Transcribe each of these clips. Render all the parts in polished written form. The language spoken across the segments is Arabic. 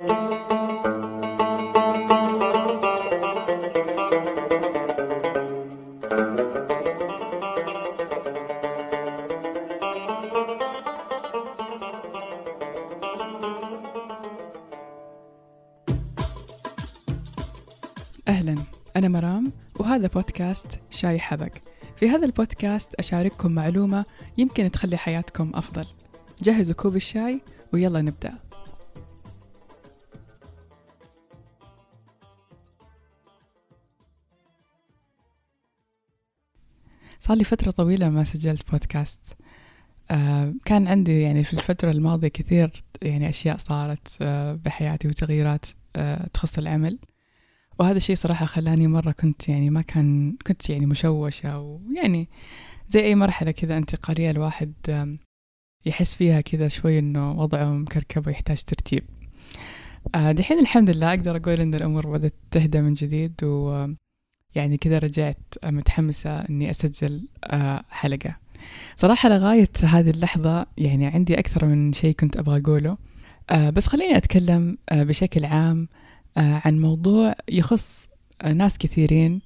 أهلاً، أنا مرام وهذا بودكاست شايحبك. في هذا البودكاست أشارككم معلومة يمكن تخلي حياتكم أفضل. جهزوا كوب الشاي ويلا نبدأ. صار لي فترة طويلة ما سجلت بودكاست. كان عندي في الفترة الماضية كثير أشياء صارت بحياتي وتغييرات تخص العمل، وهذا الشيء صراحة خلاني مرة كنت ما كان كنت مشوشة، ويعني زي أي مرحلة كذا انتقالية الواحد يحس فيها كذا شوي إنه وضعه مكركب ويحتاج ترتيب. دحين الحمد لله أقدر أقول إن الأمور بدأت تهدى من جديد، ويعني كذا رجعت متحمسة إني أسجل حلقة. صراحة لغاية هذه اللحظة عندي أكثر من شيء كنت أبغى أقوله، بس خليني أتكلم بشكل عام عن موضوع يخص ناس كثيرين،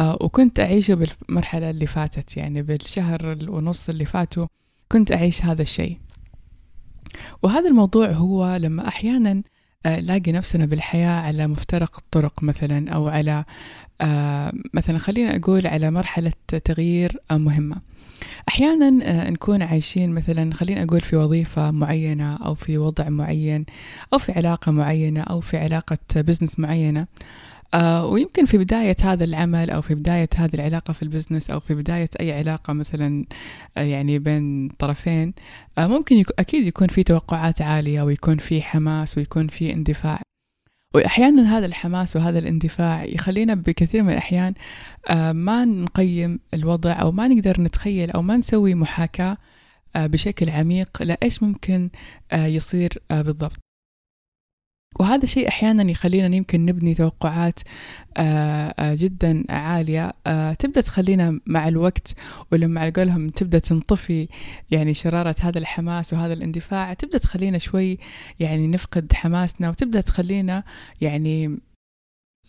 وكنت أعيشه بالمرحلة اللي فاتت، بالشهر ونص اللي فاتوا كنت أعيش هذا الشيء. وهذا الموضوع هو لما أحيانا لاقي نفسنا بالحياة على مفترق الطرق مثلا، أو على مثلا خلينا أقول على مرحلة تغيير مهمة. أحيانا نكون عايشين مثلا خلينا أقول في وظيفة معينة، أو في وضع معين، أو في علاقة معينة، أو في علاقة بزنس معينة، ويمكن في بداية هذا العمل أو في بداية هذه العلاقة في البزنس أو في بداية أي علاقة مثلا بين طرفين، ممكن أكيد يكون في توقعات عالية، ويكون في حماس، ويكون في اندفاع. وأحيانا هذا الحماس وهذا الاندفاع يخلينا بكثير من الأحيان ما نقيم الوضع، أو ما نقدر نتخيل، أو ما نسوي محاكاة بشكل عميق لإيش ممكن يصير بالضبط. وهذا شيء أحيانا يخلينا يمكن نبني توقعات جدا عالية، تبدأ تخلينا مع الوقت، ولما على قولهم تبدأ تنطفي شرارة هذا الحماس وهذا الاندفاع، تبدأ تخلينا شوي نفقد حماسنا، وتبدأ تخلينا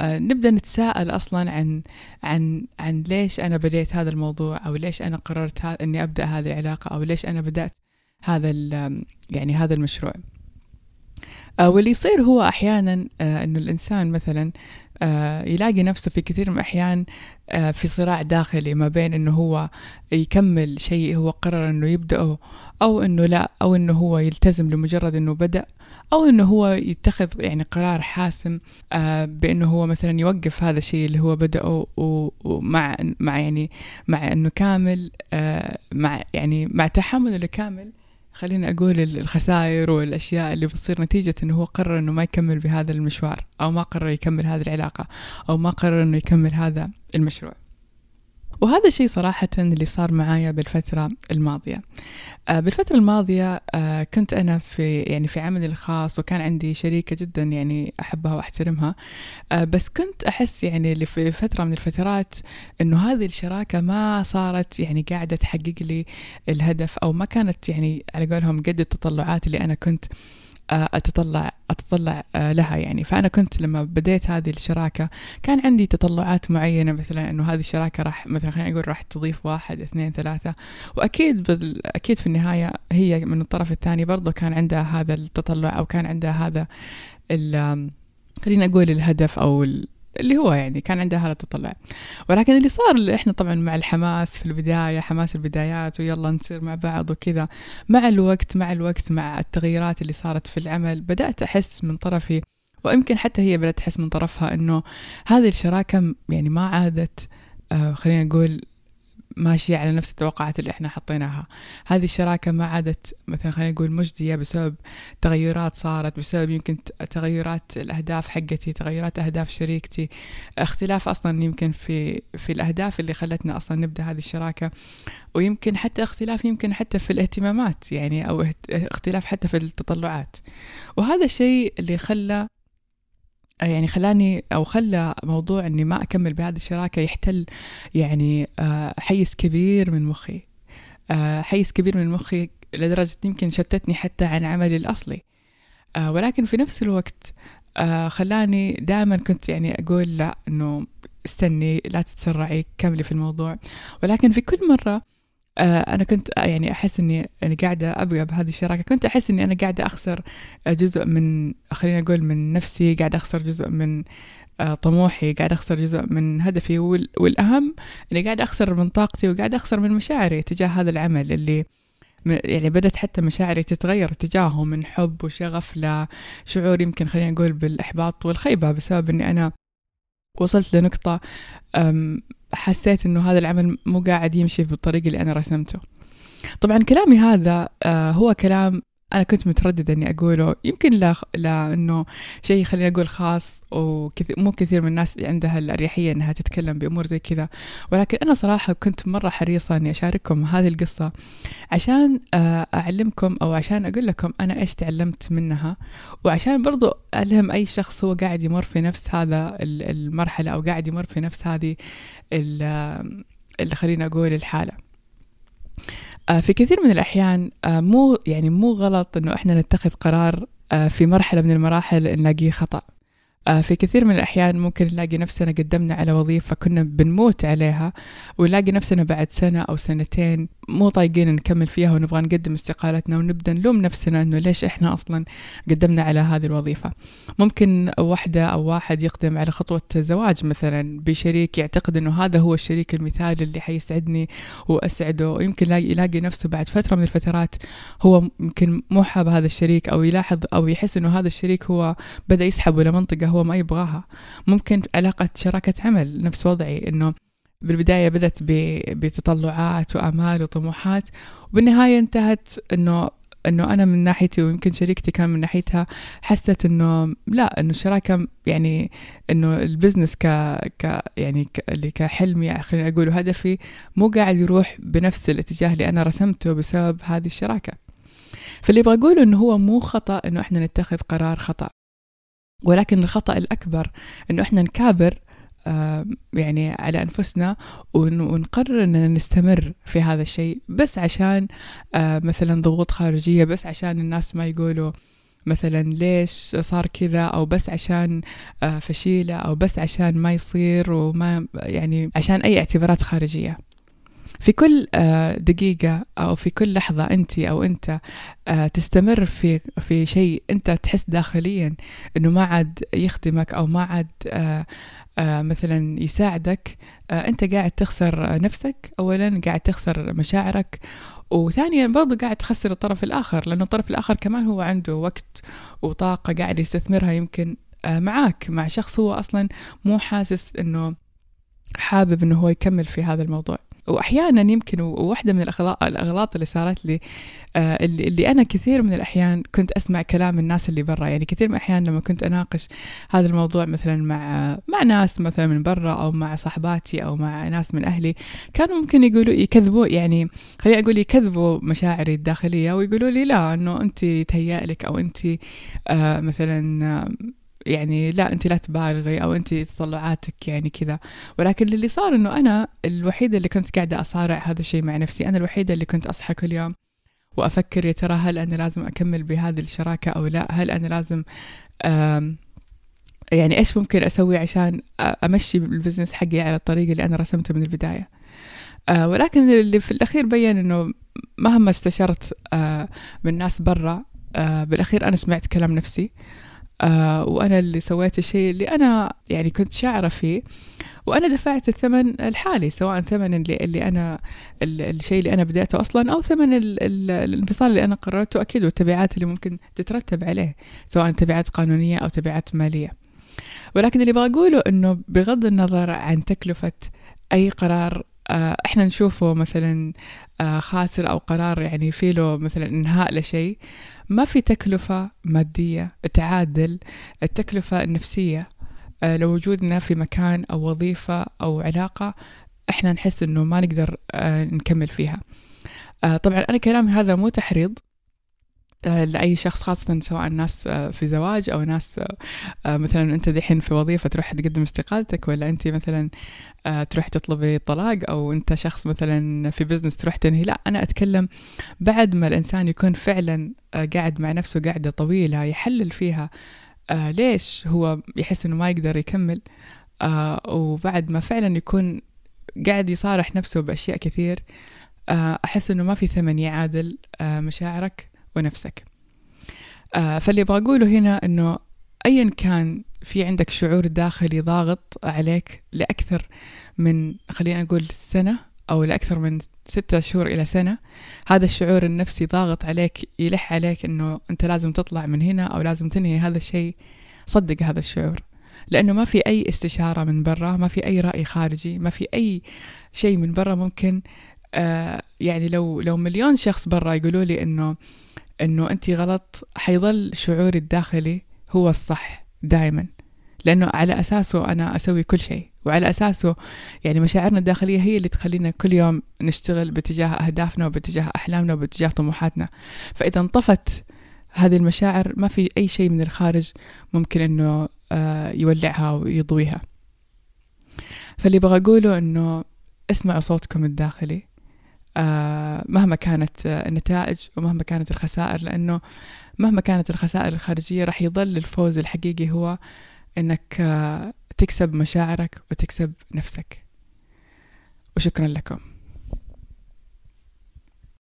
نبدأ نتساءل أصلا عن ليش أنا بديت هذا الموضوع، أو ليش أنا قررت أني أبدأ هذه العلاقة، أو ليش أنا بدأت هذا هذا المشروع. واللي يصير هو أحياناً أنه الإنسان مثلاً يلاقي نفسه في كثير من الأحيان في صراع داخلي ما بين أنه هو يكمل شيء هو قرر أنه يبدأه، أو أنه لا، أو أنه هو يلتزم لمجرد أنه بدأ، أو أنه هو يتخذ قرار حاسم بأنه هو مثلاً يوقف هذا الشيء اللي هو بدأه، ومع أنه كامل مع تحمله لكامل خلينا أقول الخسائر والأشياء اللي بتصير نتيجة أنه هو قرر أنه ما يكمل بهذا المشوار، أو ما قرر يكمل هذه العلاقة، أو ما قرر أنه يكمل هذا المشروع. وهذا الشيء صراحة اللي صار معايا بالفترة الماضية. بالفترة الماضية كنت أنا في عملي الخاص، وكان عندي شريكة جدا أحبها وأحترمها، بس كنت أحس في فترة من الفترات إنه هذه الشراكة ما صارت قاعدة تحقق لي الهدف، أو ما كانت على قولهم قد التطلعات اللي أنا كنت أتطلع لها. فأنا كنت لما بديت هذه الشراكة كان عندي تطلعات معينة، مثلا أنه هذه الشراكة راح مثلا خلينا أقول راح تضيف 1 2 3، وأكيد أكيد في النهاية هي من الطرف الثاني برضو كان عندها هذا التطلع، أو كان عندها هذا خلينا أقول الهدف، أو اللي هو كان عندها هذا التطلع. ولكن اللي صار اللي إحنا طبعا مع الحماس في البداية، حماس البدايات، ويلا نصير مع بعض وكذا، مع الوقت مع التغييرات اللي صارت في العمل، بدأت أحس من طرفي، ويمكن حتى هي بدأت تحس من طرفها، إنه هذه الشراكة ما عادت خلينا نقول ماشية على نفس التوقعات اللي إحنا حطيناها. هذه الشراكة ما عادت مثلا خلينا نقول مجدية، بسبب تغيرات صارت، بسبب يمكن تغيرات الأهداف حقتي، تغيرات أهداف شريكتي، اختلاف أصلا يمكن في الأهداف اللي خلتنا أصلا نبدأ هذه الشراكة، ويمكن حتى اختلاف يمكن حتى في الاهتمامات، أو اختلاف حتى في التطلعات. وهذا الشيء اللي خلى موضوع أني ما أكمل بهذه الشراكة يحتل حيز كبير من مخي، لدرجة يمكن شتتني حتى عن عملي الأصلي. ولكن في نفس الوقت خلاني دائما كنت يعني أقول لا، أنه استني، لا تتسرعي، كملي في الموضوع. ولكن في كل مرة أنا كنت يعني أحس أني قاعدة أبقى بهذه الشراكة، كنت أحس أني أنا قاعدة أخسر جزء من، خلينا أقول، من نفسي، قاعدة أخسر جزء من طموحي، قاعدة أخسر جزء من هدفي، والأهم أني قاعدة أخسر من طاقتي وقاعدة أخسر من مشاعري تجاه هذا العمل اللي يعني بدأت حتى مشاعري تتغير تجاهه من حب وشغف لشعور يمكن خلينا نقول بالإحباط والخيبة، بسبب أني أنا وصلت لنقطة حسيت أنه هذا العمل مو قاعد يمشي بالطريق اللي أنا رسمته. طبعا كلامي هذا هو كلام أنا كنت مترددة أني أقوله، يمكن لأنه شيء خلينا نقول خاص، ومو كثير من الناس عندها الأريحية أنها تتكلم بأمور زي كذا، ولكن أنا صراحة كنت مرة حريصة أني أشارككم هذه القصة عشان أعلمكم، أو عشان أقول لكم أنا إيش تعلمت منها، وعشان برضو ألهم أي شخص هو قاعد يمر في نفس هذا المرحلة، أو قاعد يمر في نفس هذه اللي خلينا أقول الحالة. في كثير من الأحيان مو غلط إنه إحنا نتخذ قرار في مرحلة من المراحل نلاقيه خطأ. في كثير من الأحيان ممكن نلاقي نفسنا قدمنا على وظيفة كنا بنموت عليها، ونلاقي نفسنا بعد سنة أو سنتين مو طايقين نكمل فيها، ونبغى نقدم استقالتنا، ونبدأ نلوم نفسنا إنه ليش إحنا أصلا قدمنا على هذه الوظيفة. ممكن واحدة أو واحد يقدم على خطوة زواج مثلا بشريك يعتقد إنه هذا هو الشريك المثالي اللي حيسعدني وأسعده، ويمكن يلاقي نفسه بعد فترة من الفترات هو يمكن مو حاب هذا الشريك، أو يلاحظ أو يحس إنه هذا الشريك هو بدأ يسحبه لمنطقة هو ما يبغاها. ممكن علاقة شراكة عمل نفس وضعي، إنه بالبداية بدأت بتطلعات وأمال وطموحات، وبالنهاية انتهت إنه أنا من ناحيتي ويمكن شريكتي كان من ناحيتها حست إنه لا، إنه الشراكة يعني إنه البزنس اللي كحلمي، خلينا أقول هدفي، مو قاعد يروح بنفس الاتجاه اللي أنا رسمته بسبب هذه الشراكة. فاللي بقوله إنه هو مو خطأ إنه إحنا نتخذ قرار خطأ، ولكن الخطأ الأكبر إنه إحنا نكابر يعني على أنفسنا، ونقرر أننا نستمر في هذا الشيء بس عشان مثلا ضغوط خارجية، بس عشان الناس ما يقولوا مثلا ليش صار كذا، أو بس عشان فشيلة، أو بس عشان ما يصير، وما يعني عشان أي اعتبارات خارجية. في كل دقيقة أو في كل لحظة أنت تستمر في شيء أنت تحس داخليا أنه ما عاد يخدمك، أو ما عاد مثلا يساعدك، أنت قاعد تخسر نفسك أولا، قاعد تخسر مشاعرك، وثانيا برضو قاعد تخسر الطرف الآخر، لأنه الطرف الآخر كمان هو عنده وقت وطاقة قاعد يستثمرها يمكن معك، مع شخص هو أصلا مو حاسس أنه حابب أنه هو يكمل في هذا الموضوع. وأحيانا يمكن واحدة من الأغلاط اللي صارت لي، اللي أنا كثير من الأحيان كنت أسمع كلام الناس اللي برا، يعني كثير من الأحيان لما كنت أناقش هذا الموضوع مثلا مع ناس مثلا من برا، أو مع صحباتي، أو مع ناس من أهلي، كانوا ممكن يقولوا يكذبوا، يعني خلينا أقول يكذبوا مشاعري الداخلية، ويقولوا لي لا، أنه أنت تهيألك، أو أنت مثلا يعني لا، أنت لا تبالغي، أو أنت تطلعاتك يعني كذا. ولكن اللي صار أنه أنا الوحيدة اللي كنت قاعدة أصارع هذا الشيء مع نفسي، أنا الوحيدة اللي كنت أصحى كل يوم وأفكر يا ترى هل أنا لازم أكمل بهذه الشراكة أو لا، هل أنا لازم يعني إيش ممكن أسوي عشان أمشي البزنس حقي على الطريق اللي أنا رسمته من البداية. ولكن اللي في الأخير بيّن أنه مهما استشرت من ناس برا، بالأخير أنا سمعت كلام نفسي، وأنا اللي سويت الشيء اللي أنا يعني كنت شاعرة فيه، وأنا دفعت الثمن الحالي، سواء ثمن اللي أنا الشيء اللي أنا بدأته أصلا، أو ثمن الانفصال اللي أنا قررته أكيد، والتبعات اللي ممكن تترتب عليه، سواء تبعات قانونية أو تبعات مالية. ولكن اللي بقوله أنه بغض النظر عن تكلفة أي قرار إحنا نشوفه مثلا خاسر، أو قرار يعني فيه له مثلا إنهاء لشيء، ما في تكلفة مادية تعادل التكلفة النفسية لو وجودنا في مكان أو وظيفة أو علاقة إحنا نحس إنه ما نقدر نكمل فيها. طبعا أنا كلامي هذا مو تحريض، لأي شخص، خاصة سواء الناس في زواج أو ناس مثلا أنت دحين في وظيفة تروح تقدم استقالتك، ولا أنت مثلا تروح تطلبي طلاق، أو أنت شخص مثلا في بزنس تروح تنهي. لا، أنا أتكلم بعد ما الإنسان يكون فعلا قاعد مع نفسه قاعدة طويلة يحلل فيها ليش هو يحس أنه ما يقدر يكمل، وبعد ما فعلا يكون قاعد يصارح نفسه بأشياء كثير. أحس أنه ما في ثمن يعادل مشاعرك ونفسك. فاللي أبغى أقوله هنا أنه أيا كان في عندك شعور داخلي ضاغط عليك لأكثر من، خلينا نقول، سنة، أو لأكثر من 6 شهور إلى سنة، هذا الشعور النفسي ضاغط عليك، يلح عليك أنه أنت لازم تطلع من هنا أو لازم تنهي هذا الشيء. صدق هذا الشعور، لأنه ما في أي استشارة من برا، ما في أي رأي خارجي، ما في أي شيء من برا ممكن. يعني لو 1,000,000 شخص برا يقولوا لي أنه أنت غلط، حيظل شعوري الداخلي هو الصح دائما، لأنه على أساسه أنا أسوي كل شيء، وعلى أساسه يعني مشاعرنا الداخلية هي اللي تخلينا كل يوم نشتغل باتجاه أهدافنا وباتجاه أحلامنا وباتجاه طموحاتنا. فإذا انطفت هذه المشاعر، ما في أي شيء من الخارج ممكن أنه يولعها ويضويها. فاللي بغى أقوله أنه اسمعوا صوتكم الداخلي مهما كانت النتائج ومهما كانت الخسائر، لأنه مهما كانت الخسائر الخارجية راح يظل الفوز الحقيقي هو أنك تكسب مشاعرك وتكسب نفسك. وشكرا لكم.